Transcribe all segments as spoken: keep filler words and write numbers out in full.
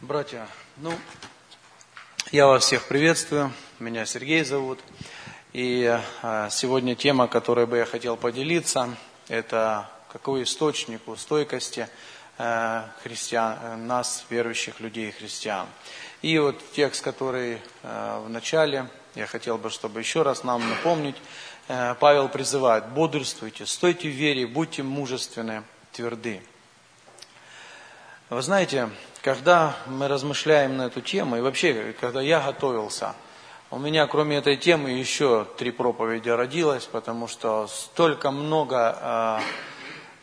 Братья, ну, я вас всех приветствую, меня Сергей зовут, и сегодня тема, которой бы я хотел поделиться, это какой источник стойкости христиан, нас, верующих людей, христиан. И вот текст, который в начале, я хотел бы, чтобы еще раз нам напомнить, Павел призывает: бодрствуйте, стойте в вере, будьте мужественны, тверды. Вы знаете, когда мы размышляем на эту тему, и вообще, когда я готовился, у меня кроме этой темы еще три проповеди родилось, потому что столько много э,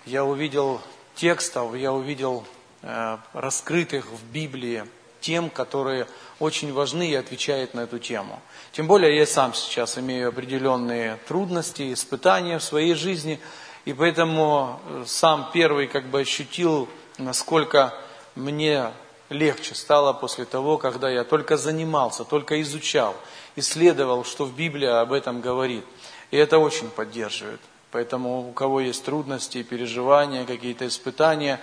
я увидел текстов, я увидел э, раскрытых в Библии тем, которые очень важны и отвечают на эту тему. Тем более я сам сейчас имею определенные трудности, испытания в своей жизни, и поэтому сам первый как бы ощутил, насколько мне легче стало после того, когда я только занимался, только изучал, исследовал, что в Библии об этом говорит. И это очень поддерживает. Поэтому у кого есть трудности, переживания, какие-то испытания,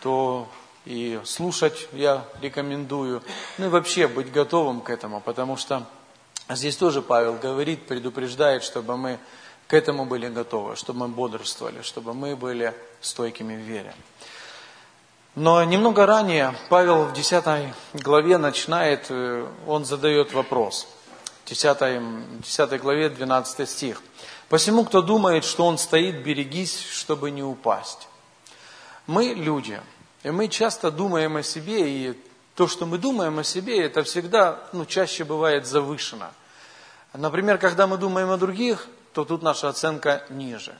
то и слушать я рекомендую. Ну и вообще быть готовым к этому, потому что здесь тоже Павел говорит, предупреждает, чтобы мы к этому были готовы, чтобы мы бодрствовали, чтобы мы были стойкими в вере. Но немного ранее Павел в десятой главе начинает, он задает вопрос. десятой, десятой главе, двенадцатый стих. «Посему, кто думает, что он стоит, берегись, чтобы не упасть». Мы люди, и мы часто думаем о себе, и то, что мы думаем о себе, это всегда, ну, чаще бывает завышено. Например, когда мы думаем о других, то тут наша оценка ниже.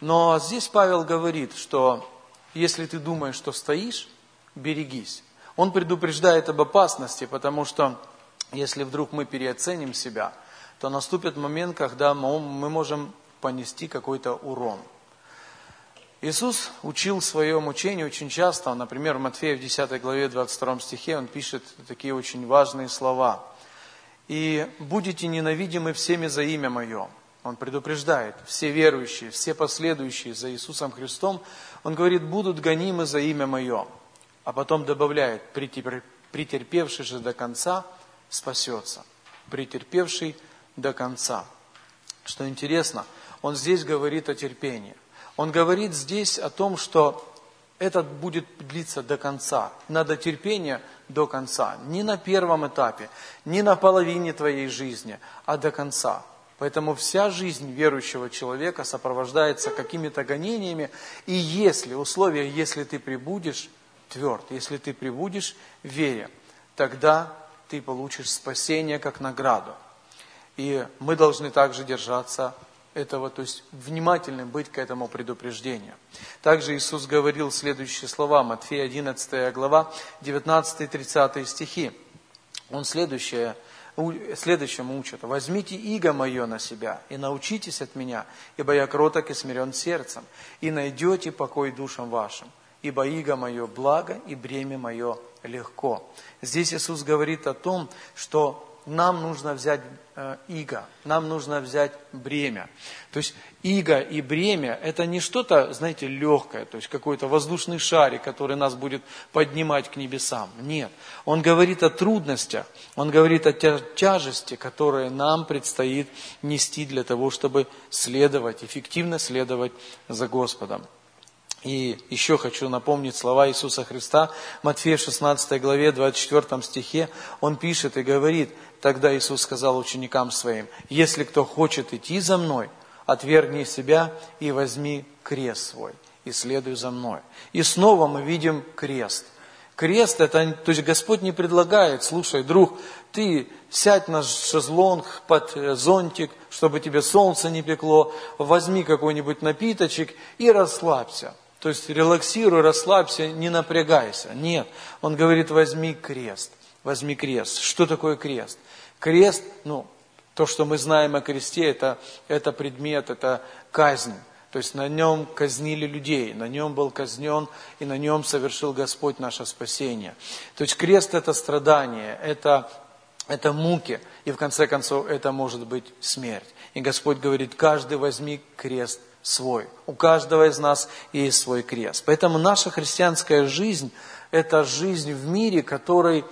Но здесь Павел говорит, что если ты думаешь, что стоишь, берегись. Он предупреждает об опасности, потому что если вдруг мы переоценим себя, то наступит момент, когда мы можем понести какой-то урон. Иисус учил в своем учении очень часто, например, в Матфея в десятой главе двадцать втором стихе он пишет такие очень важные слова. «И будете ненавидимы всеми за имя Мое». Он предупреждает, все верующие, все последующие за Иисусом Христом, он говорит, будут гонимы за имя Мое. А потом добавляет, претерпевший же до конца спасется. Претерпевший до конца. Что интересно, он здесь говорит о терпении. Он говорит здесь о том, что это будет длиться до конца. Надо терпение до конца. Не на первом этапе, не на половине твоей жизни, а до конца. Поэтому вся жизнь верующего человека сопровождается какими-то гонениями. И если, условия, если ты пребудешь тверд, если ты пребудешь в вере, тогда ты получишь спасение как награду. И мы должны также держаться этого, то есть внимательным быть к этому предупреждению. Также Иисус говорил следующие слова, Матфея одиннадцатая глава, девятнадцатый тридцатый стихи. Он следующее Следующему учат. «Возьмите иго мое на себя и научитесь от меня, ибо я кроток и смирен сердцем, и найдете покой душам вашим, ибо иго мое благо и бремя мое легко». Здесь Иисус говорит о том, что нам нужно взять иго, нам нужно взять бремя. То есть иго и бремя – это не что-то, знаете, легкое, то есть какой-то воздушный шарик, который нас будет поднимать к небесам. Нет. Он говорит о трудностях, он говорит о тяжести, которые нам предстоит нести для того, чтобы следовать, эффективно следовать за Господом. И еще хочу напомнить слова Иисуса Христа. Матфея шестнадцатой главе, двадцать четвёртом стихе он пишет и говорит, «Тогда Иисус сказал ученикам Своим, «Если кто хочет идти за Мной, отвергни себя и возьми крест свой, и следуй за Мной». И снова мы видим крест. Крест, это, то есть Господь не предлагает, слушай, друг, ты сядь на шезлонг под зонтик, чтобы тебе солнце не пекло, возьми какой-нибудь напиточек и расслабься. То есть релаксируй, расслабься, не напрягайся. Нет, он говорит, возьми крест, возьми крест. Что такое крест? Крест, ну, то, что мы знаем о кресте, это, это предмет, это казнь. То есть на нем казнили людей, на нем был казнен и на нем совершил Господь наше спасение. То есть крест это страдание, это, это муки, и в конце концов это может быть смерть. И Господь говорит, каждый возьми крест свой. У каждого из нас есть свой крест. Поэтому наша христианская жизнь – это жизнь в мире, который,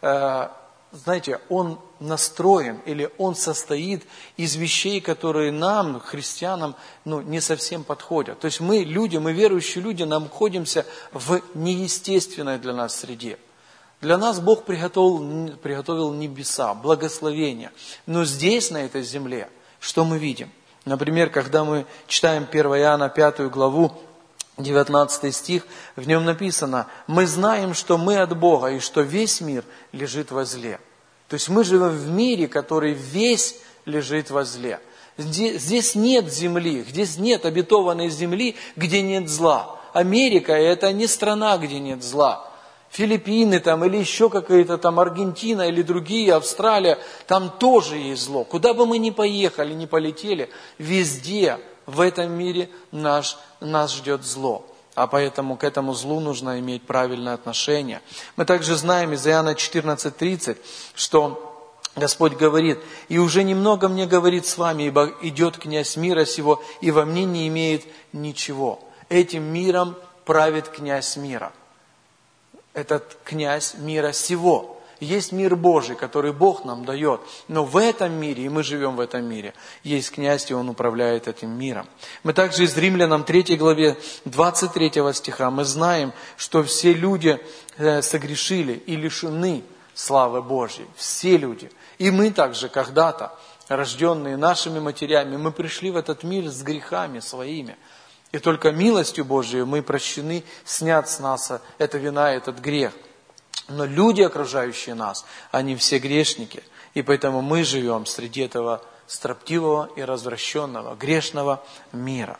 знаете, он настроен или он состоит из вещей, которые нам, христианам, ну, не совсем подходят. То есть мы, люди, мы верующие люди, находимся в неестественной для нас среде. Для нас Бог приготовил, приготовил небеса, благословения. Но здесь, на этой земле, что мы видим? Например, когда мы читаем первое Иоанна пятую главу, девятнадцатый стих, в нем написано: «Мы знаем, что мы от Бога, и что весь мир лежит во зле». То есть мы живем в мире, который весь лежит во зле. Здесь нет земли, здесь нет обетованной земли, где нет зла. Америка – это не страна, где нет зла. Филиппины там, или еще какая-то там Аргентина, или другие, Австралия, там тоже есть зло. Куда бы мы ни поехали, ни полетели, везде в этом мире наш, нас ждет зло. А поэтому к этому злу нужно иметь правильное отношение. Мы также знаем из Иоанна четырнадцать тридцать, что Господь говорит: «И уже немного мне говорит с вами, ибо идет князь мира сего, и во мне не имеет ничего». Этим миром правит князь мира. Этот князь мира сего. Есть мир Божий, который Бог нам дает. Но в этом мире, и мы живем в этом мире, есть князь, и он управляет этим миром. Мы также из Римлянам третьей главе двадцать третьего стиха мы знаем, что все люди согрешили и лишены славы Божьей. Все люди. И мы также когда-то, рожденные нашими матерями, мы пришли в этот мир с грехами своими. И только милостью Божией мы прощены, снят с нас эта вина, этот грех. Но люди, окружающие нас, они все грешники. И поэтому мы живем среди этого строптивого и развращенного, грешного мира.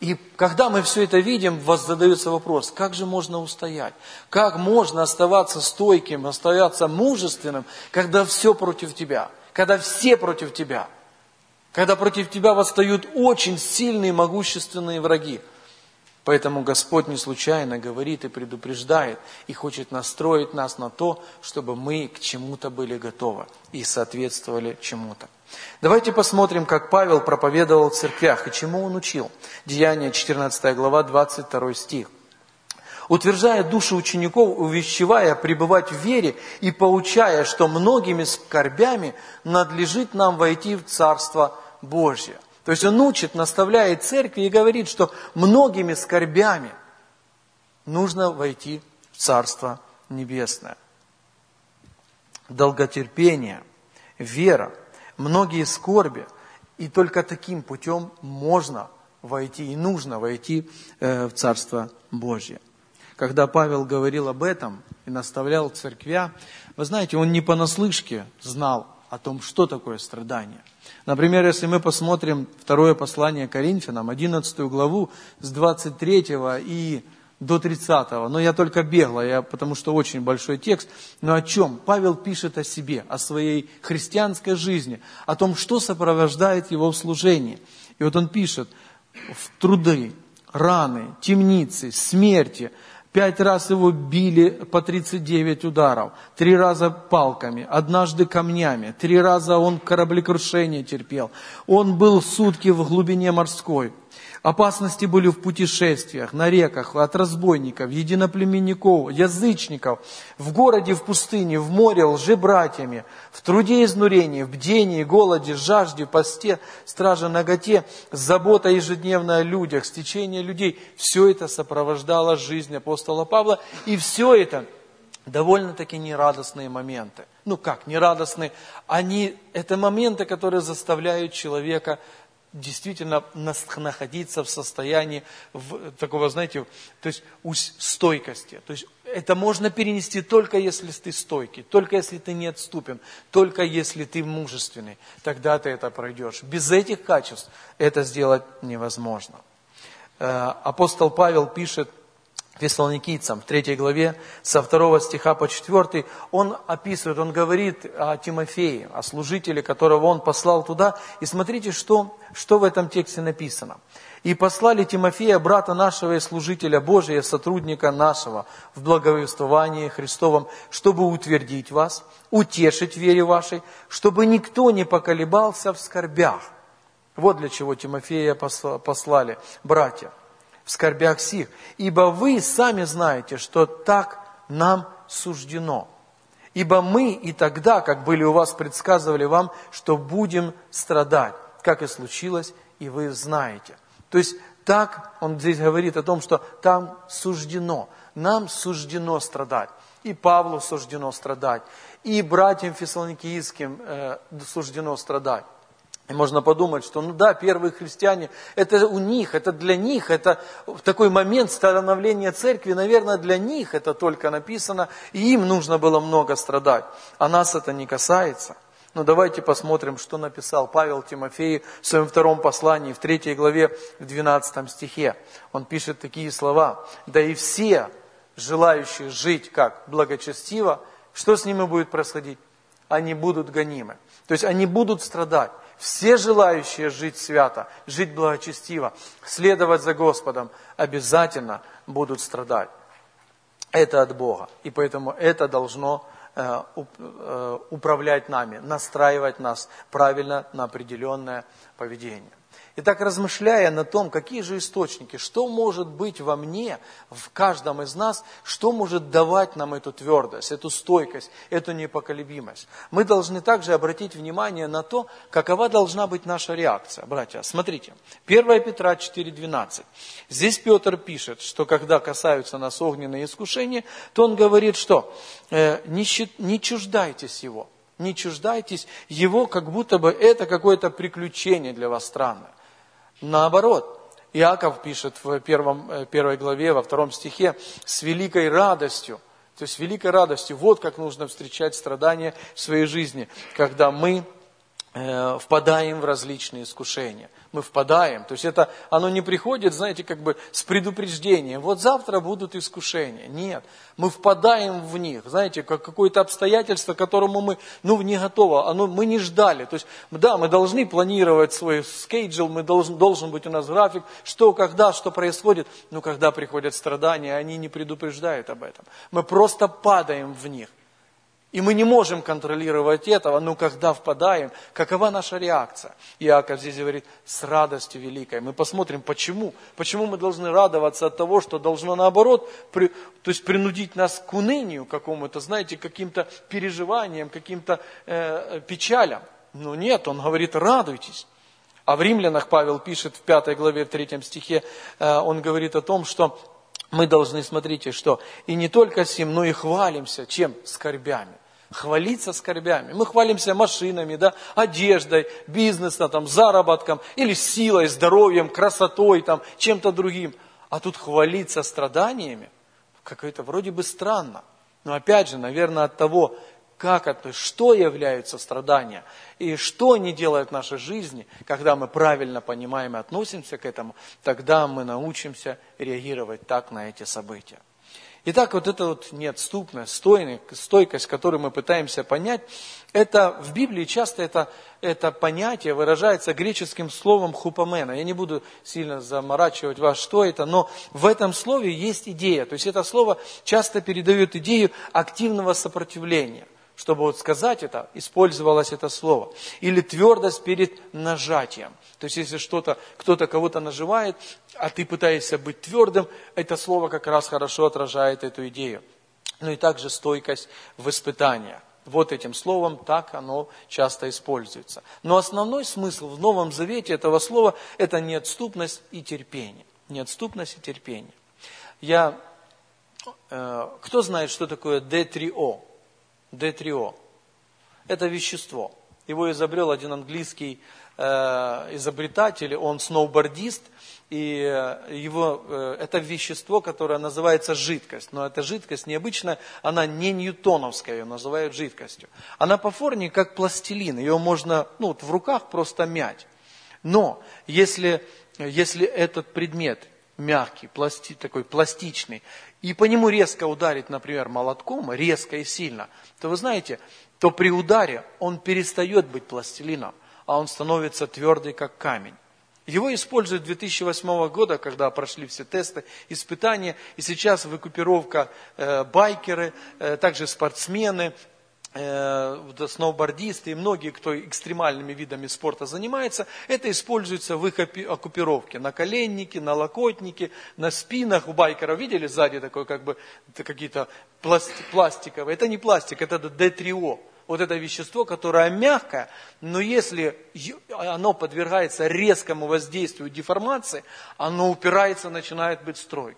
И когда мы все это видим, задается вопрос: как же можно устоять? Как можно оставаться стойким, оставаться мужественным, когда все против тебя? Когда все против тебя? Когда против тебя восстают очень сильные, могущественные враги. Поэтому Господь не случайно говорит и предупреждает, и хочет настроить нас на то, чтобы мы к чему-то были готовы и соответствовали чему-то. Давайте посмотрим, как Павел проповедовал в церквях и чему он учил. Деяния четырнадцатая глава, двадцать второй стих. «Утверждая души учеников, увещевая пребывать в вере и поучая, что многими скорбями надлежит нам войти в Царство Божье». То есть он учит, наставляет церкви и говорит, что многими скорбями нужно войти в Царство Небесное. Долготерпение, вера, многие скорби, и только таким путем можно войти и нужно войти в Царство Божье. Когда Павел говорил об этом и наставлял церквя, вы знаете, он не понаслышке знал о том, что такое страдание. Например, если мы посмотрим второе послание Коринфянам, одиннадцатую главу с двадцать третьего и до тридцатого. Но я только бегло, я, потому что очень большой текст. Но о чем? Павел пишет о себе, о своей христианской жизни, о том, что сопровождает его в служении. И вот он пишет: в труды, раны, темницы, смерти. Пять раз его били по тридцать девять ударов, три раза палками, однажды камнями, три раза он кораблекрушение терпел. Он был сутки в глубине морской. Опасности были в путешествиях, на реках, от разбойников, единоплеменников, язычников, в городе, в пустыне, в море, лжебратьями, в труде изнурении, в бдении, голоде, жажде, посте, страже, наготе, забота ежедневная о людях, стечение людей. Все это сопровождало жизнь апостола Павла, и все это довольно-таки нерадостные моменты. Ну как нерадостные? Они, это моменты, которые заставляют человека действительно находиться в состоянии в, такого, знаете, то есть стойкости. То есть это можно перенести только если ты стойкий, только если ты неотступен, только если ты мужественный. Тогда ты это пройдешь. Без этих качеств это сделать невозможно. Апостол Павел пишет Веселоникийцам в третьей главе со второго стиха по четвёртый, он описывает, он говорит о Тимофее, о служителе, которого он послал туда. И смотрите, что, что в этом тексте написано. «И послали Тимофея, брата нашего и служителя Божия, сотрудника нашего в благовествовании Христовом, чтобы утвердить вас, утешить в вере вашей, чтобы никто не поколебался в скорбях». Вот для чего Тимофея послали, братья. «В скорбях сих, ибо вы сами знаете, что так нам суждено. Ибо мы и тогда, как были у вас, предсказывали вам, что будем страдать, как и случилось, и вы знаете». То есть так он здесь говорит о том, что там суждено, нам суждено страдать. И Павлу суждено страдать, и братьям фессалоникийским э, суждено страдать. И можно подумать, что ну да, первые христиане, это у них, это для них, это в такой момент становления церкви, наверное, для них это только написано, и им нужно было много страдать, а нас это не касается. Но давайте посмотрим, что написал Павел Тимофею в своем втором послании, в третьей главе, в двенадцатом стихе. Он пишет такие слова: «Да и все, желающие жить как благочестиво, что с ними будет происходить? Они будут гонимы». То есть они будут страдать. Все желающие жить свято, жить благочестиво, следовать за Господом, обязательно будут страдать. Это от Бога. И поэтому это должно управлять нами, настраивать нас правильно на определенное поведение. Итак, размышляя на том, какие же источники, что может быть во мне, в каждом из нас, что может давать нам эту твердость, эту стойкость, эту непоколебимость, мы должны также обратить внимание на то, какова должна быть наша реакция. Братья, смотрите, первое Петра четыре двенадцать. Здесь Петр пишет, что когда касаются нас огненные искушения, то он говорит, что не чуждайтесь его, не чуждайтесь его, как будто бы это какое-то приключение для вас странное. Наоборот, Иаков пишет в первом, первой главе, во втором стихе, с великой радостью, то есть с великой радостью, вот как нужно встречать страдания в своей жизни, когда мы э, впадаем в различные искушения, мы впадаем, то есть это, оно не приходит, знаете, как бы с предупреждением, вот завтра будут искушения, нет, мы впадаем в них, знаете, как какое-то обстоятельство, которому мы, ну, не готовы, оно, мы не ждали, то есть, да, мы должны планировать свой скейджил, мы должен, должен быть у нас график, что, когда, что происходит, но когда приходят страдания, они не предупреждают об этом, мы просто падаем в них. И мы не можем контролировать этого, но когда впадаем, какова наша реакция? Иаков здесь говорит, с радостью великой. Мы посмотрим, почему. Почему мы должны радоваться от того, что должно наоборот, при, то есть принудить нас к унынию какому-то, знаете, каким-то переживаниям, каким-то э, печалям. Но нет, он говорит, радуйтесь. А в Римлянах Павел пишет в пятой главе, в третьем стихе, э, он говорит о том, что... Мы должны, смотрите, что и не только сим, но и хвалимся, чем? Скорбями. Хвалиться скорбями. Мы хвалимся машинами, да, одеждой, бизнесом, там, заработком, или силой, здоровьем, красотой, там, чем-то другим. А тут хвалиться страданиями, какое-то вроде бы странно. Но опять же, наверное, от того, как это, что являются страдания, и что они делают в нашей жизни, когда мы правильно понимаем и относимся к этому, тогда мы научимся реагировать так на эти события. Итак, вот эта вот неотступность, стойкость, которую мы пытаемся понять, это в Библии часто это, это понятие выражается греческим словом хупомена. Я не буду сильно заморачивать вас, что это, но в этом слове есть идея. То есть это слово часто передает идею активного сопротивления. Чтобы вот сказать это, использовалось это слово. Или твердость перед нажатием. То есть, если что-то, кто-то кого-то нажимает, а ты пытаешься быть твердым, это слово как раз хорошо отражает эту идею. Ну и также стойкость в испытаниях. Вот этим словом так оно часто используется. Но основной смысл в Новом Завете этого слова – это неотступность и терпение. Неотступность и терпение. Я, э, кто знает, что такое Д три О? Д три О. Это вещество. Его изобрел один английский э, изобретатель, он сноубордист, и его, э, это вещество, которое называется жидкость. Но эта жидкость необычная, она не ньютоновская, ее называют жидкостью. Она по форме как пластилин, ее можно ну, вот в руках просто мять. Но если, если этот предмет мягкий, пласти, такой пластичный, и по нему резко ударить, например, молотком, резко и сильно, то вы знаете, то при ударе он перестает быть пластилином, а он становится твердый, как камень. Его используют с две тысячи восьмого года, когда прошли все тесты, испытания, и сейчас выкупировка э, байкеры, э, также спортсмены, сноубордисты и многие, кто экстремальными видами спорта занимается, это используется в их оккупировке. На коленнике, на локотнике, на спинах. У байкеров видели сзади такое, как бы, какие-то пластиковые. Это не пластик, это Д три О. Вот это вещество, которое мягкое, но если оно подвергается резкому воздействию деформации, оно упирается, начинает быть строем.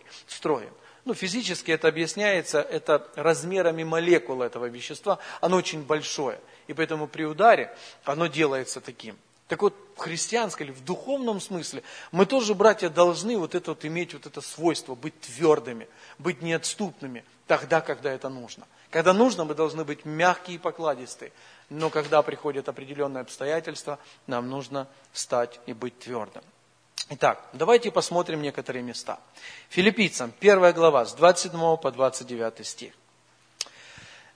Ну, физически это объясняется это размерами молекул этого вещества. Оно очень большое, и поэтому при ударе оно делается таким. Так вот, в христианском или в духовном смысле мы тоже, братья, должны вот это вот иметь вот это свойство, быть твердыми, быть неотступными тогда, когда это нужно. Когда нужно, мы должны быть мягкие и покладистые, но когда приходят определенные обстоятельства, нам нужно встать и быть твердым. Итак, давайте посмотрим некоторые места. Филиппийцам, первая глава, с двадцать седьмого по двадцать девятый стих.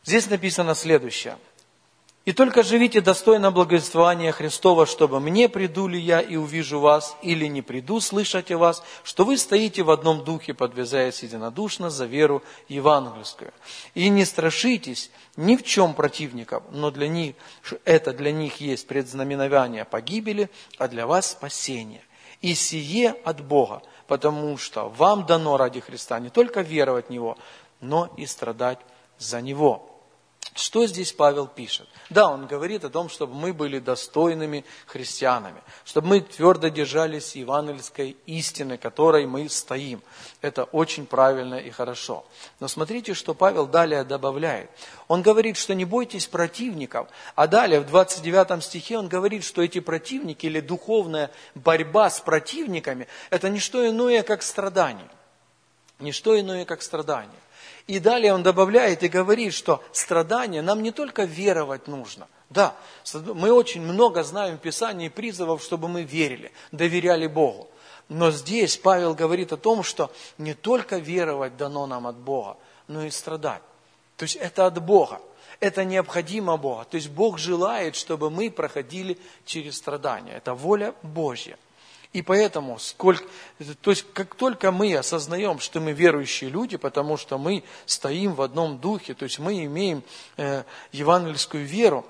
Здесь написано следующее. «И только живите достойно благовествования Христова, чтобы мне приду ли я и увижу вас, или не приду, слышать о вас, что вы стоите в одном духе, подвязаясь единодушно за веру евангельскую. И не страшитесь ни в чем противников, но для них, это для них есть предзнаменование погибели, а для вас спасение». И сие от Бога, потому что вам дано ради Христа не только веровать в Него, но и страдать за Него. Что здесь Павел пишет? Да, он говорит о том, чтобы мы были достойными христианами, чтобы мы твердо держались евангельской истины, которой мы стоим. Это очень правильно и хорошо. Но смотрите, что Павел далее добавляет. Он говорит, что не бойтесь противников, а далее в двадцать девятом стихе он говорит, что эти противники или духовная борьба с противниками – это не что иное, как страдание. Не что иное, как страдание. И далее он добавляет и говорит, что страдания нам не только веровать нужно. Да, мы очень много знаем в Писании призывов, чтобы мы верили, доверяли Богу. Но здесь Павел говорит о том, что не только веровать дано нам от Бога, но и страдать. То есть это от Бога, это необходимо Бога. То есть Бог желает, чтобы мы проходили через страдания. Это воля Божья. И поэтому, сколько, то есть, как только мы осознаем, что мы верующие люди, потому что мы стоим в одном духе, то есть мы имеем э, евангельскую веру,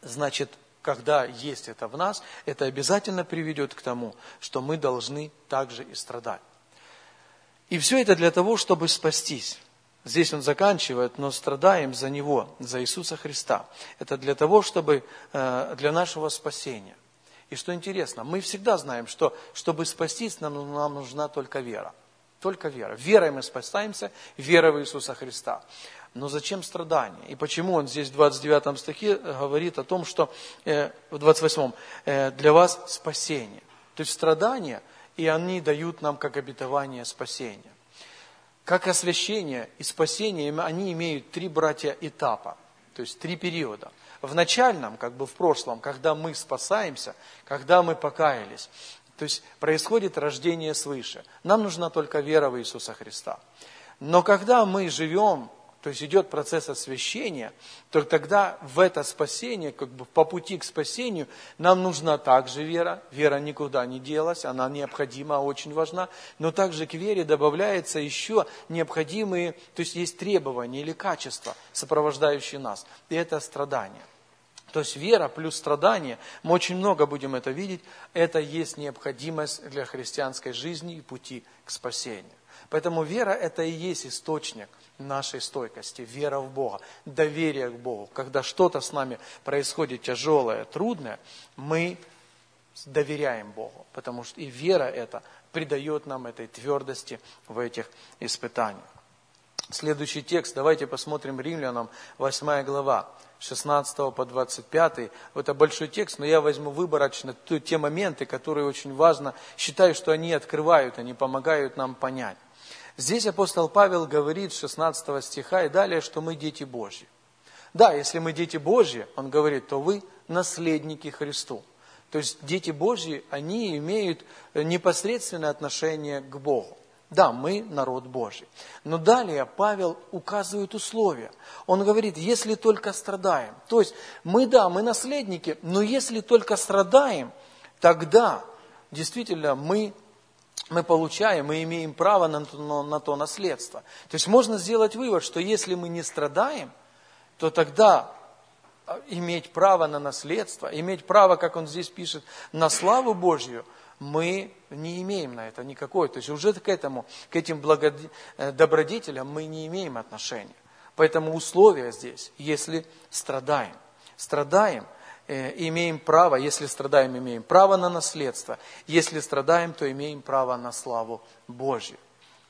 значит, когда есть это в нас, это обязательно приведет к тому, что мы должны также и страдать. И все это для того, чтобы спастись. Здесь он заканчивает, но страдаем за Него, за Иисуса Христа. Это для того, чтобы э, для нашего спасения. И что интересно, мы всегда знаем, что, чтобы спастись, нам, нам нужна только вера. Только вера. Верой мы спасаемся, верой в Иисуса Христа. Но зачем страдания? И почему он здесь в двадцать девятом стихе говорит о том, что э, в двадцать восьмом э, для вас спасение. То есть страдания, и они дают нам как обетование спасения. Как освящение и спасение, они имеют три, братья, этапа. То есть три периода. В начальном, как бы в прошлом, когда мы спасаемся, когда мы покаялись, то есть происходит рождение свыше. Нам нужна только вера в Иисуса Христа. Но когда мы живем, то есть идет процесс освящения, то тогда в это спасение, как бы по пути к спасению, нам нужна также вера. Вера никуда не делась, она необходима, очень важна. Но также к вере добавляется еще необходимые, то есть есть требования или качества, сопровождающие нас. И это страдания. То есть вера плюс страдание, мы очень много будем это видеть, это есть необходимость для христианской жизни и пути к спасению. Поэтому вера – это и есть источник нашей стойкости, вера в Бога, доверие к Богу. Когда что-то с нами происходит тяжелое, трудное, мы доверяем Богу, потому что и вера эта придает нам этой твердости в этих испытаниях. Следующий текст, давайте посмотрим Римлянам, восьмая глава, шестнадцатого по двадцать пятый. Это большой текст, но я возьму выборочно те моменты, которые очень важно, считаю, что они открывают, они помогают нам понять. Здесь апостол Павел говорит с шестнадцатого стиха и далее, что мы дети Божьи. Да, если мы дети Божьи, он говорит, то вы наследники Христу. То есть дети Божьи, они имеют непосредственное отношение к Богу. Да, мы народ Божий. Но далее Павел указывает условия. Он говорит, если только страдаем. То есть мы, да, мы наследники, но если только страдаем, тогда действительно мы, мы получаем, мы имеем право на, на, на то наследство. То есть можно сделать вывод, что если мы не страдаем, то тогда иметь право на наследство, иметь право, как он здесь пишет, на славу Божью, мы не имеем на это никакой. То есть уже к этому, к этим благод... добродетелям мы не имеем отношения. Поэтому условия здесь, если страдаем, страдаем, э, имеем право, если страдаем, имеем право на наследство, если страдаем, то имеем право на славу Божью.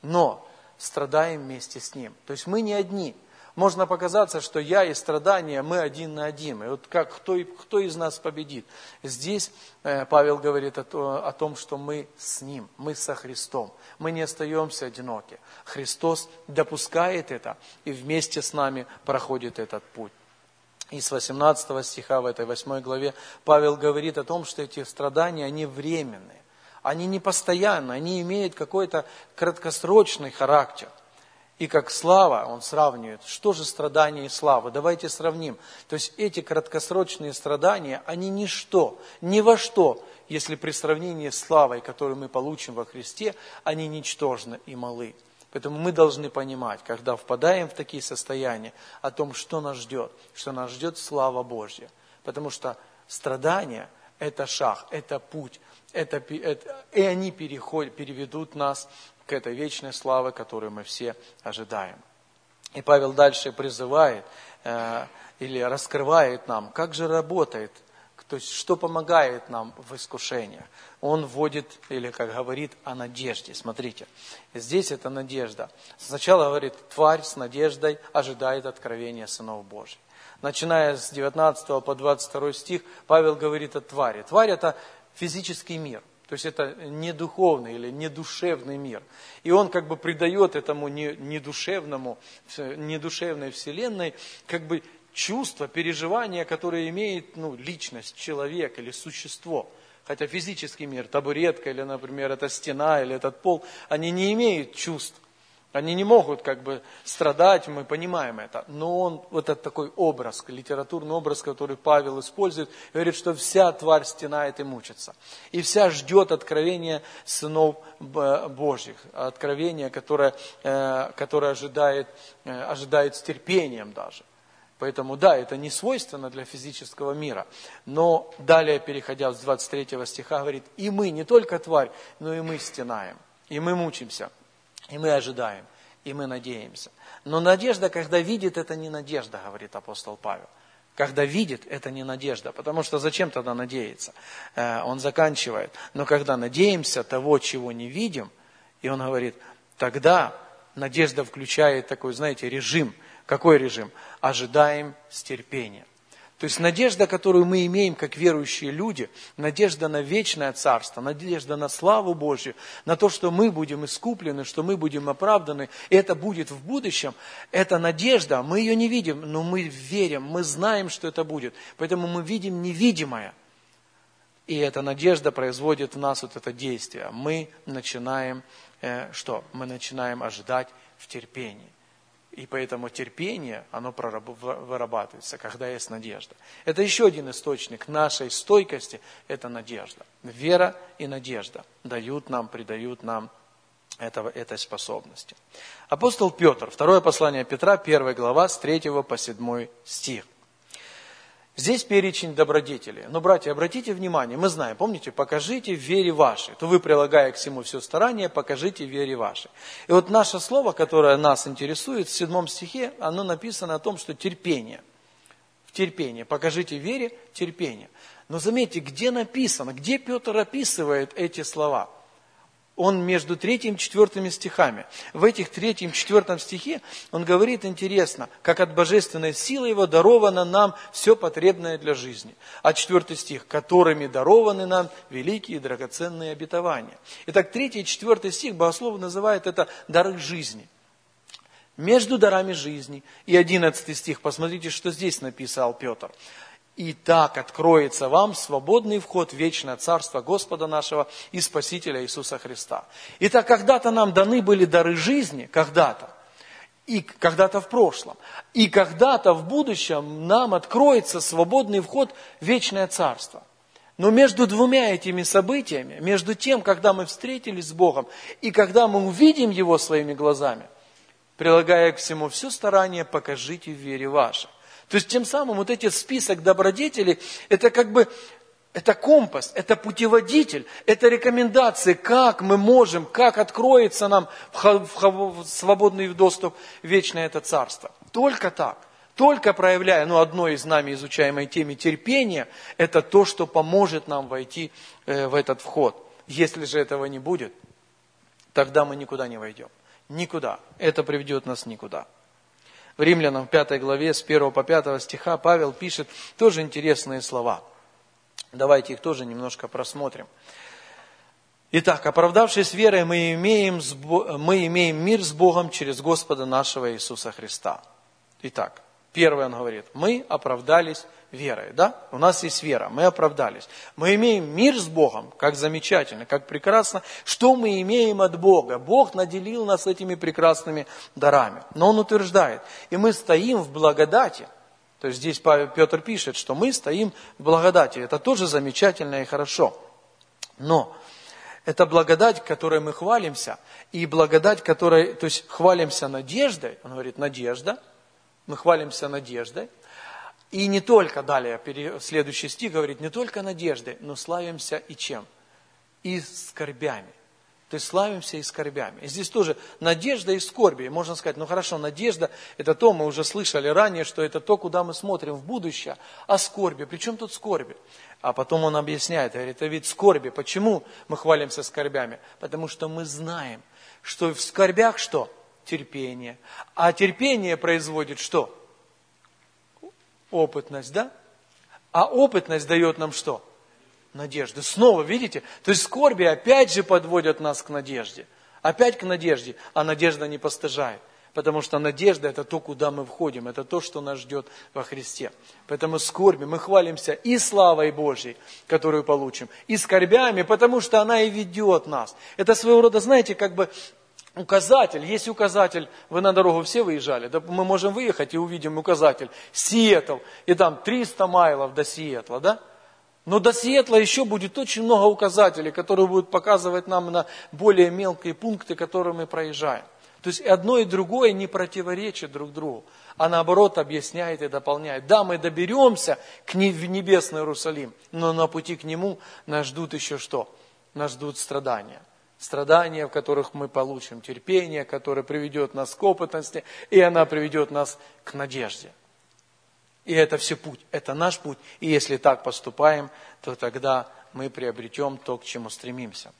Но страдаем вместе с Ним. То есть мы не одни. Можно показаться, что я и страдания, мы один на один. И вот как, кто, кто из нас победит? Здесь Павел говорит о, о том, что мы с Ним, мы со Христом. Мы не остаемся одиноки. Христос допускает это и вместе с нами проходит этот путь. И с восемнадцатого стиха в этой восьмой главе Павел говорит о том, что эти страдания, они временные. Они не постоянные, они имеют какой-то краткосрочный характер. И как слава, он сравнивает, что же страдания и слава. Давайте сравним. То есть эти краткосрочные страдания, они ничто, ни во что, если при сравнении с славой, которую мы получим во Христе, они ничтожны и малы. Поэтому мы должны понимать, когда впадаем в такие состояния, о том, что нас ждет, что нас ждет слава Божья. Потому что страдания – это шаг, это путь, это, это, и они переход, переведут нас к этой вечной славе, которую мы все ожидаем. И Павел дальше призывает э, или раскрывает нам, как же работает, то есть что помогает нам в искушениях. Он вводит, или как говорит, о надежде. Смотрите, здесь это надежда. Сначала говорит, тварь с надеждой ожидает откровения сынов Божьих. Начиная с девятнадцатого по двадцать второй стих, Павел говорит о твари. Тварь – это физический мир. То есть это не духовный или не душевный мир. И он как бы придает этому недушевному, недушевной вселенной как бы чувство, переживание, которое имеет ну, личность, человек или существо. Хотя физический мир, табуретка или, например, эта стена или этот пол, они не имеют чувств. Они не могут как бы страдать, мы понимаем это. Но он, вот этот такой образ, литературный образ, который Павел использует, говорит, что вся тварь стенает и мучится. И вся ждет откровения сынов Божьих. Откровения, которое, которое ожидает, ожидает с терпением даже. Поэтому, да, это не свойственно для физического мира. Но далее, переходя с двадцать третьего стиха, говорит, и мы, не только тварь, но и мы стенаем, и мы мучимся. И мы ожидаем, и мы надеемся. Но надежда, когда видит, это не надежда, говорит апостол Павел. Когда видит, это не надежда, потому что зачем тогда надеяться? Он заканчивает. Но когда надеемся того, чего не видим, и он говорит, тогда надежда включает такой, знаете, режим. Какой режим? Ожидаем с терпением. То есть надежда, которую мы имеем как верующие люди, надежда на вечное царство, надежда на славу Божью, на то, что мы будем искуплены, что мы будем оправданы, и это будет в будущем, это надежда, мы ее не видим, но мы верим, мы знаем, что это будет. Поэтому мы видим невидимое. И эта надежда производит в нас вот это действие. Мы начинаем, э, что? Мы начинаем ожидать в терпении. И поэтому терпение, оно вырабатывается, когда есть надежда. Это еще один источник нашей стойкости, это надежда. Вера и надежда дают нам, придают нам этого, этой способности. Апостол Петр, второе послание Петра, первая глава, с третьего по седьмой стих. Здесь перечень добродетелей. Но, братья, обратите внимание, мы знаем, помните, покажите вере вашей. То вы, прилагая к всему все старание, покажите вере вашей. И вот наше слово, которое нас интересует, в седьмом стихе, оно написано о том, что терпение. В терпении. Покажите вере терпение. Но заметьте, где написано, где Петр описывает эти слова? Он между третьим и четвертыми стихами. В этих третьем и четвертом стихе он говорит, интересно, как от божественной силы его даровано нам все потребное для жизни. А четвертый стих, которыми дарованы нам великие и драгоценные обетования. Итак, третий и четвертый стих богослов называют это дары жизни. Между дарами жизни и одиннадцатый стих, посмотрите, что здесь написал Петр. И так откроется вам свободный вход в вечное Царство Господа нашего и Спасителя Иисуса Христа. Итак, когда-то нам даны были дары жизни, когда-то, и когда-то в прошлом, и когда-то в будущем нам откроется свободный вход в вечное Царство. Но между двумя этими событиями, между тем, когда мы встретились с Богом, и когда мы увидим Его своими глазами, прилагая к всему все старание, покажите в вере вашей. То есть, тем самым, вот этот список добродетелей, это как бы, это компас, это путеводитель, это рекомендации, как мы можем, как откроется нам в свободный доступ вечное это царство. Только так, только проявляя, ну, одной из нами изучаемой темы терпения, это то, что поможет нам войти в этот вход. Если же этого не будет, тогда мы никуда не войдем. Никуда. Это приведет нас никуда. В Римлянам пятой главе с первого по пятого стиха Павел пишет тоже интересные слова. Давайте их тоже немножко просмотрим. Итак, оправдавшись верой, мы имеем, мы имеем мир с Богом через Господа нашего Иисуса Христа. Итак, первое он говорит, мы оправдались верой, да? У нас есть вера, мы оправдались. Мы имеем мир с Богом, как замечательно, как прекрасно. Что мы имеем от Бога? Бог наделил нас этими прекрасными дарами. Но Он утверждает, и мы стоим в благодати. То есть здесь Петр пишет, что мы стоим в благодати. Это тоже замечательно и хорошо. Но это благодать, которой мы хвалимся, и благодать, которой, то есть хвалимся надеждой, он говорит, надежда, мы хвалимся надеждой. И не только, далее, следующий стих говорит, не только надеждой, но славимся и чем? И скорбями. То есть славимся и скорбями. И здесь тоже надежда и скорби. Можно сказать, ну хорошо, надежда, это то, мы уже слышали ранее, что это то, куда мы смотрим в будущее, а скорби. Причем тут скорби? А потом он объясняет, говорит, это ведь скорби. Почему мы хвалимся скорбями? Потому что мы знаем, что в скорбях что? Терпение. А терпение производит что? Опытность, да? А опытность дает нам что? Надежду. Снова, видите? То есть скорби опять же подводят нас к надежде. Опять к надежде. А надежда не постыжает. Потому что надежда – это то, куда мы входим. Это то, что нас ждет во Христе. Поэтому скорби мы хвалимся и славой Божьей, которую получим, и скорбями, потому что она и ведет нас. Это своего рода, знаете, как бы... Указатель, есть указатель, вы на дорогу все выезжали, да мы можем выехать и увидим указатель Сиэтл, и там триста майлов до Сиэтла, да? Но до Сиэтла еще будет очень много указателей, которые будут показывать нам на более мелкие пункты, которые мы проезжаем. То есть одно и другое не противоречит друг другу, а наоборот объясняет и дополняет. Да, мы доберемся в небесный Иерусалим, но на пути к нему нас ждут еще что? Нас ждут страдания. Страдания, в которых мы получим терпение, которое приведет нас к опытности, и она приведет нас к надежде. И это все путь, это наш путь. И если так поступаем, то тогда мы приобретем то, к чему стремимся.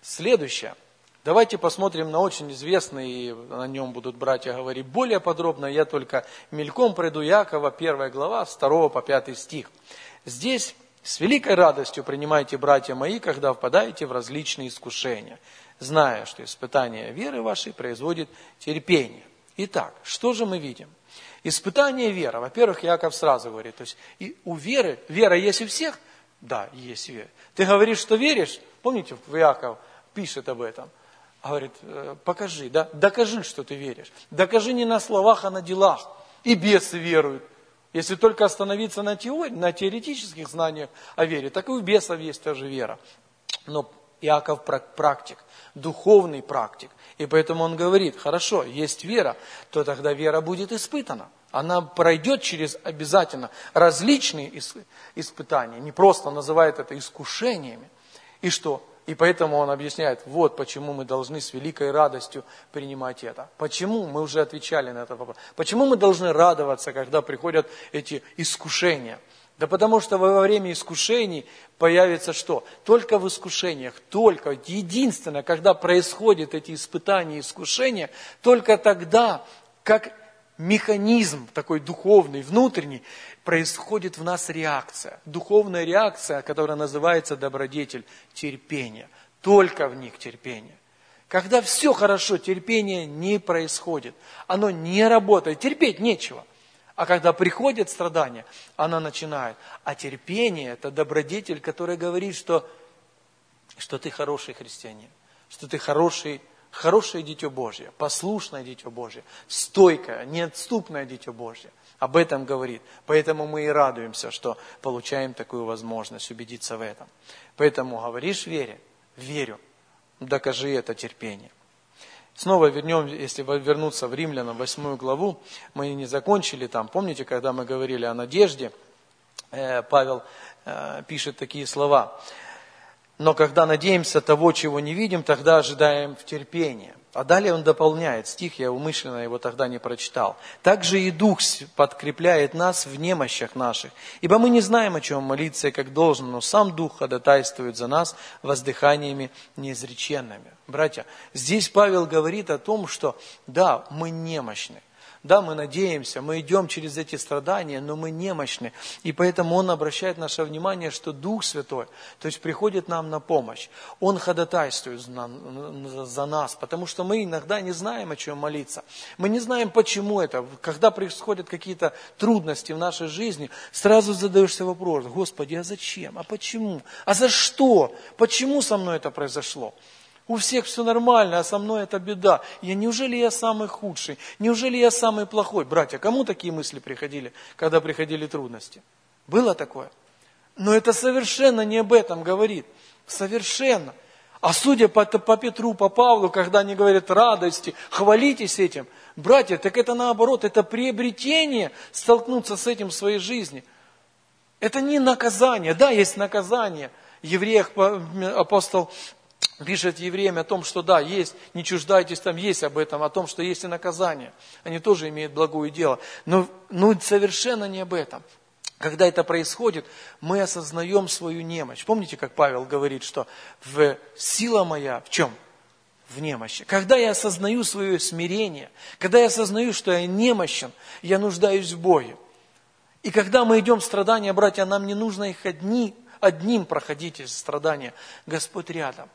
Следующее. Давайте посмотрим на очень известный, и о нем будут братья говорить более подробно. Я только мельком пройду. Иакова, первая глава, с второго по пятый стих. Здесь... С великой радостью принимайте, братья мои, когда впадаете в различные искушения, зная, что испытание веры вашей производит терпение. Итак, что же мы видим? Испытание веры. Во-первых, Иаков сразу говорит, то есть и у веры, вера есть у всех? Да, есть вера. Ты говоришь, что веришь? Помните, Иаков пишет об этом. Говорит, покажи, да, докажи, что ты веришь. Докажи не на словах, а на делах. И бесы веруют. Если только остановиться на теории, на теоретических знаниях о вере, так и у бесов есть та же вера. Но Иаков практик, духовный практик. И поэтому он говорит, хорошо, есть вера, то тогда вера будет испытана. Она пройдет через обязательно различные испытания, не просто называет это искушениями. И что? И поэтому он объясняет, вот почему мы должны с великой радостью принимать это. Почему, мы уже отвечали на этот вопрос, почему мы должны радоваться, когда приходят эти искушения? Да потому что во время искушений появится что? Только в искушениях, только, единственное, когда происходят эти испытания и искушения, только тогда, как механизм такой духовный, внутренний, происходит в нас реакция, духовная реакция, которая называется добродетель, терпение. Только в них терпение. Когда все хорошо, терпение не происходит, оно не работает, терпеть нечего. А когда приходит страдание, оно начинает. А терпение – это добродетель, который говорит, что, что ты хороший христианин, что ты хороший Хорошее Дитё Божье, послушное Дитё Божье, стойкое, неотступное Дитё Божье. Об этом говорит. Поэтому мы и радуемся, что получаем такую возможность убедиться в этом. Поэтому говоришь вере, верю, докажи это терпение. Снова вернем, если вернуться в Римлянам восьмую главу, мы не закончили там. Помните, когда мы говорили о надежде, Павел пишет такие слова. «Но когда надеемся того, чего не видим, тогда ожидаем в терпении». А далее он дополняет стих, я умышленно его тогда не прочитал. «Также и Дух подкрепляет нас в немощах наших, ибо мы не знаем, о чем молиться и как должно, но сам Дух ходатайствует за нас воздыханиями неизреченными». Братья, здесь Павел говорит о том, что да, мы немощны. Да, мы надеемся, мы идем через эти страдания, но мы немощны. И поэтому он обращает наше внимание, что Дух Святой, то есть приходит нам на помощь. Он ходатайствует за нас, потому что мы иногда не знаем, о чем молиться. Мы не знаем, почему это. Когда происходят какие-то трудности в нашей жизни, сразу задаешься вопрос: Господи, а зачем? А почему? А за что? Почему со мной это произошло? У всех все нормально, а со мной это беда. Я, неужели я самый худший? Неужели я самый плохой? Братья, кому такие мысли приходили, когда приходили трудности? Было такое? Но это совершенно не об этом говорит. Совершенно. А судя по, по Петру, по Павлу, когда они говорят радости, хвалитесь этим. Братья, так это наоборот, это приобретение столкнуться с этим в своей жизни. Это не наказание. Да, есть наказание. В Евреях апостол пишет евреям о том, что да, есть, не чуждайтесь, там есть об этом, о том, что есть и наказание. Они тоже имеют благое дело. Но, но совершенно не об этом. Когда это происходит, мы осознаем свою немощь. Помните, как Павел говорит, что в сила моя в чем? В немощи. Когда я осознаю свое смирение, когда я осознаю, что я немощен, я нуждаюсь в Боге. И когда мы идем в страдания, братья, нам не нужно их одни, одним проходить эти страдания. Господь рядом.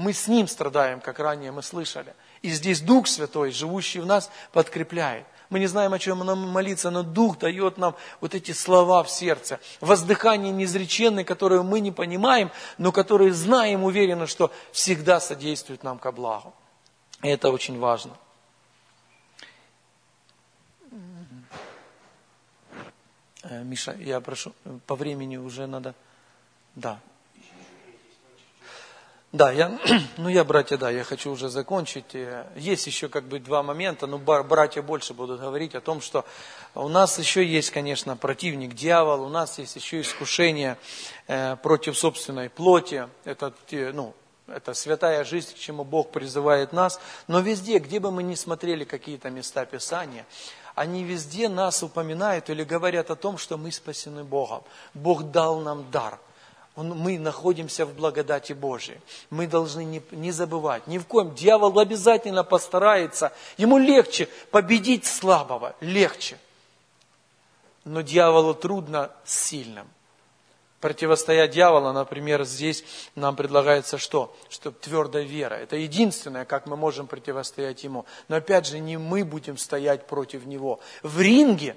Мы с Ним страдаем, как ранее мы слышали. И здесь Дух Святой, живущий в нас, подкрепляет. Мы не знаем, о чем нам молиться, но Дух дает нам вот эти слова в сердце. Воздыхание неизреченное, которые мы не понимаем, но которые знаем уверенно, что всегда содействует нам ко благу. И это очень важно. Миша, я прошу, по времени уже надо... Да. Да, я, ну я, братья, да, я хочу уже закончить. Есть еще как бы два момента, но братья больше будут говорить о том, что у нас еще есть, конечно, противник, дьявол, у нас есть еще искушение против собственной плоти. Это, ну, это святая жизнь, к чему Бог призывает нас. Но везде, где бы мы ни смотрели какие-то места Писания, они везде нас упоминают или говорят о том, что мы спасены Богом. Бог дал нам дар. Мы находимся в благодати Божией. Мы должны не, не забывать. Ни в коем. Дьявол обязательно постарается. Ему легче победить слабого. Легче. Но дьяволу трудно с сильным. Противостоять дьяволу, например, здесь нам предлагается что? Что твердая вера. Это единственное, как мы можем противостоять ему. Но опять же, не мы будем стоять против него. В ринге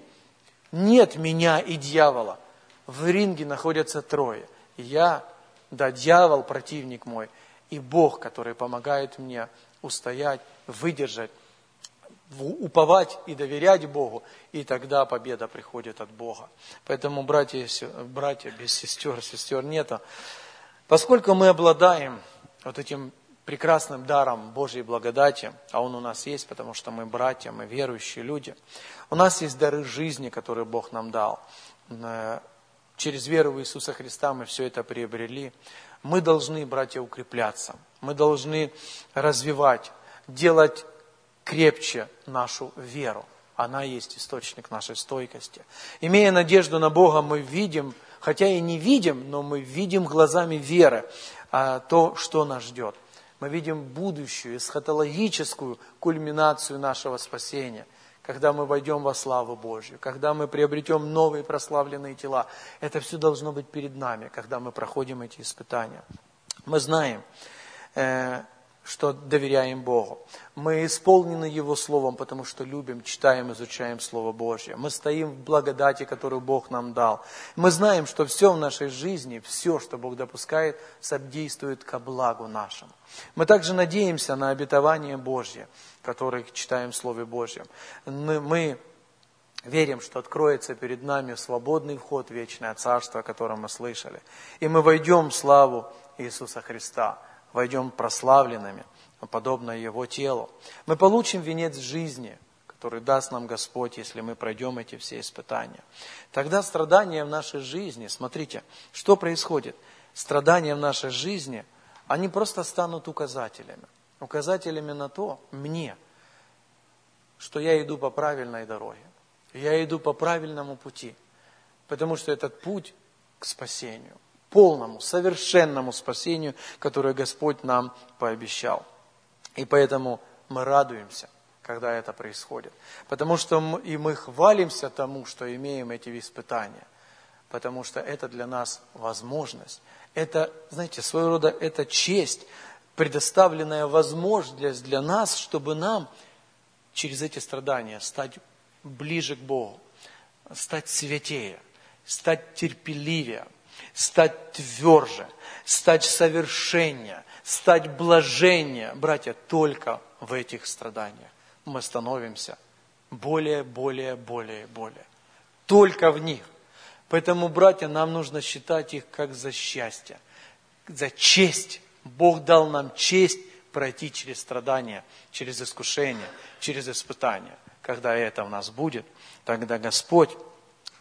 нет меня и дьявола. В ринге находятся трое. Я, да, дьявол, противник мой, и Бог, который помогает мне устоять, выдержать, уповать и доверять Богу, и тогда победа приходит от Бога. Поэтому, братья, братья без сестер, сестер нету. Поскольку мы обладаем вот этим прекрасным даром Божьей благодати, а он у нас есть, потому что мы братья, мы верующие люди, у нас есть дары жизни, которые Бог нам дал. Через веру в Иисуса Христа мы все это приобрели. Мы должны, братья, укрепляться. Мы должны развивать, делать крепче нашу веру. Она есть источник нашей стойкости. Имея надежду на Бога, мы видим, хотя и не видим, но мы видим глазами веры то, что нас ждет. Мы видим будущую, эсхатологическую кульминацию нашего спасения. Когда мы войдем во славу Божью, когда мы приобретем новые прославленные тела, это все должно быть перед нами, когда мы проходим эти испытания. Мы знаем, что доверяем Богу. Мы исполнены Его Словом, потому что любим, читаем, изучаем Слово Божье. Мы стоим в благодати, которую Бог нам дал. Мы знаем, что все в нашей жизни, все, что Бог допускает, содействует ко благу нашему. Мы также надеемся на обетование Божье, которое читаем в Слове Божьем. Мы верим, что откроется перед нами свободный вход в вечное Царство, о котором мы слышали. И мы войдем в славу Иисуса Христа, войдем прославленными подобно Его телу. Мы получим венец жизни, который даст нам Господь, если мы пройдем эти все испытания. Тогда страдания в нашей жизни, смотрите, что происходит? Страдания в нашей жизни, они просто станут указателями. Указателями на то, мне, что я иду по правильной дороге. Я иду по правильному пути. Потому что этот путь к спасению, полному, совершенному спасению, которое Господь нам пообещал. И поэтому мы радуемся, когда это происходит. Потому что мы, и мы хвалимся тому, что имеем эти испытания. Потому что это для нас возможность. Это, знаете, своего рода это честь, предоставленная возможность для нас, чтобы нам через эти страдания стать ближе к Богу, стать святее, стать терпеливее, стать тверже, стать совершеннее, стать блаженнее. Братья, только в этих страданиях мы становимся более, более, более, более. Только в них. Поэтому, братья, нам нужно считать их как за счастье, за честь. Бог дал нам честь пройти через страдания, через искушения, через испытания. Когда это у нас будет, тогда Господь,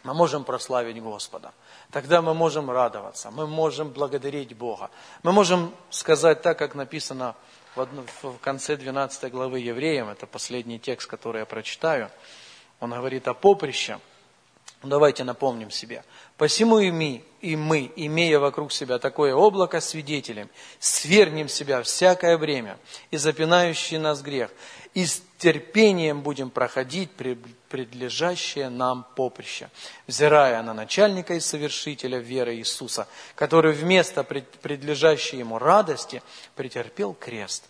мы можем прославить Господа. Тогда мы можем радоваться, мы можем благодарить Бога. Мы можем сказать так, как написано в конце двенадцатой главы Евреям, это последний текст, который я прочитаю. Он говорит о поприще. Давайте напомним себе. «Посему и мы, и мы, имея вокруг себя такое облако свидетелем, свергнем себя всякое время, и запинающий нас грех, и с терпением будем проходить предлежащее нам поприще, взирая на начальника и совершителя веры Иисуса, который вместо предлежащей ему радости претерпел крест,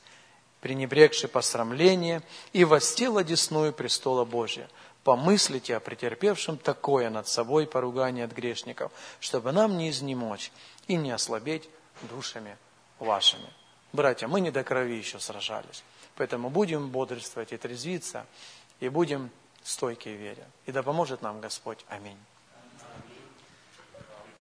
пренебрегший посрамление, и воссел одесную престола Божия». Помыслите о претерпевшем такое над собой поругание от грешников, чтобы нам не изнемочь и не ослабеть душами вашими. Братья, мы не до крови еще сражались, поэтому будем бодрствовать и трезвиться, и будем стойки в вере. И да поможет нам Господь. Аминь.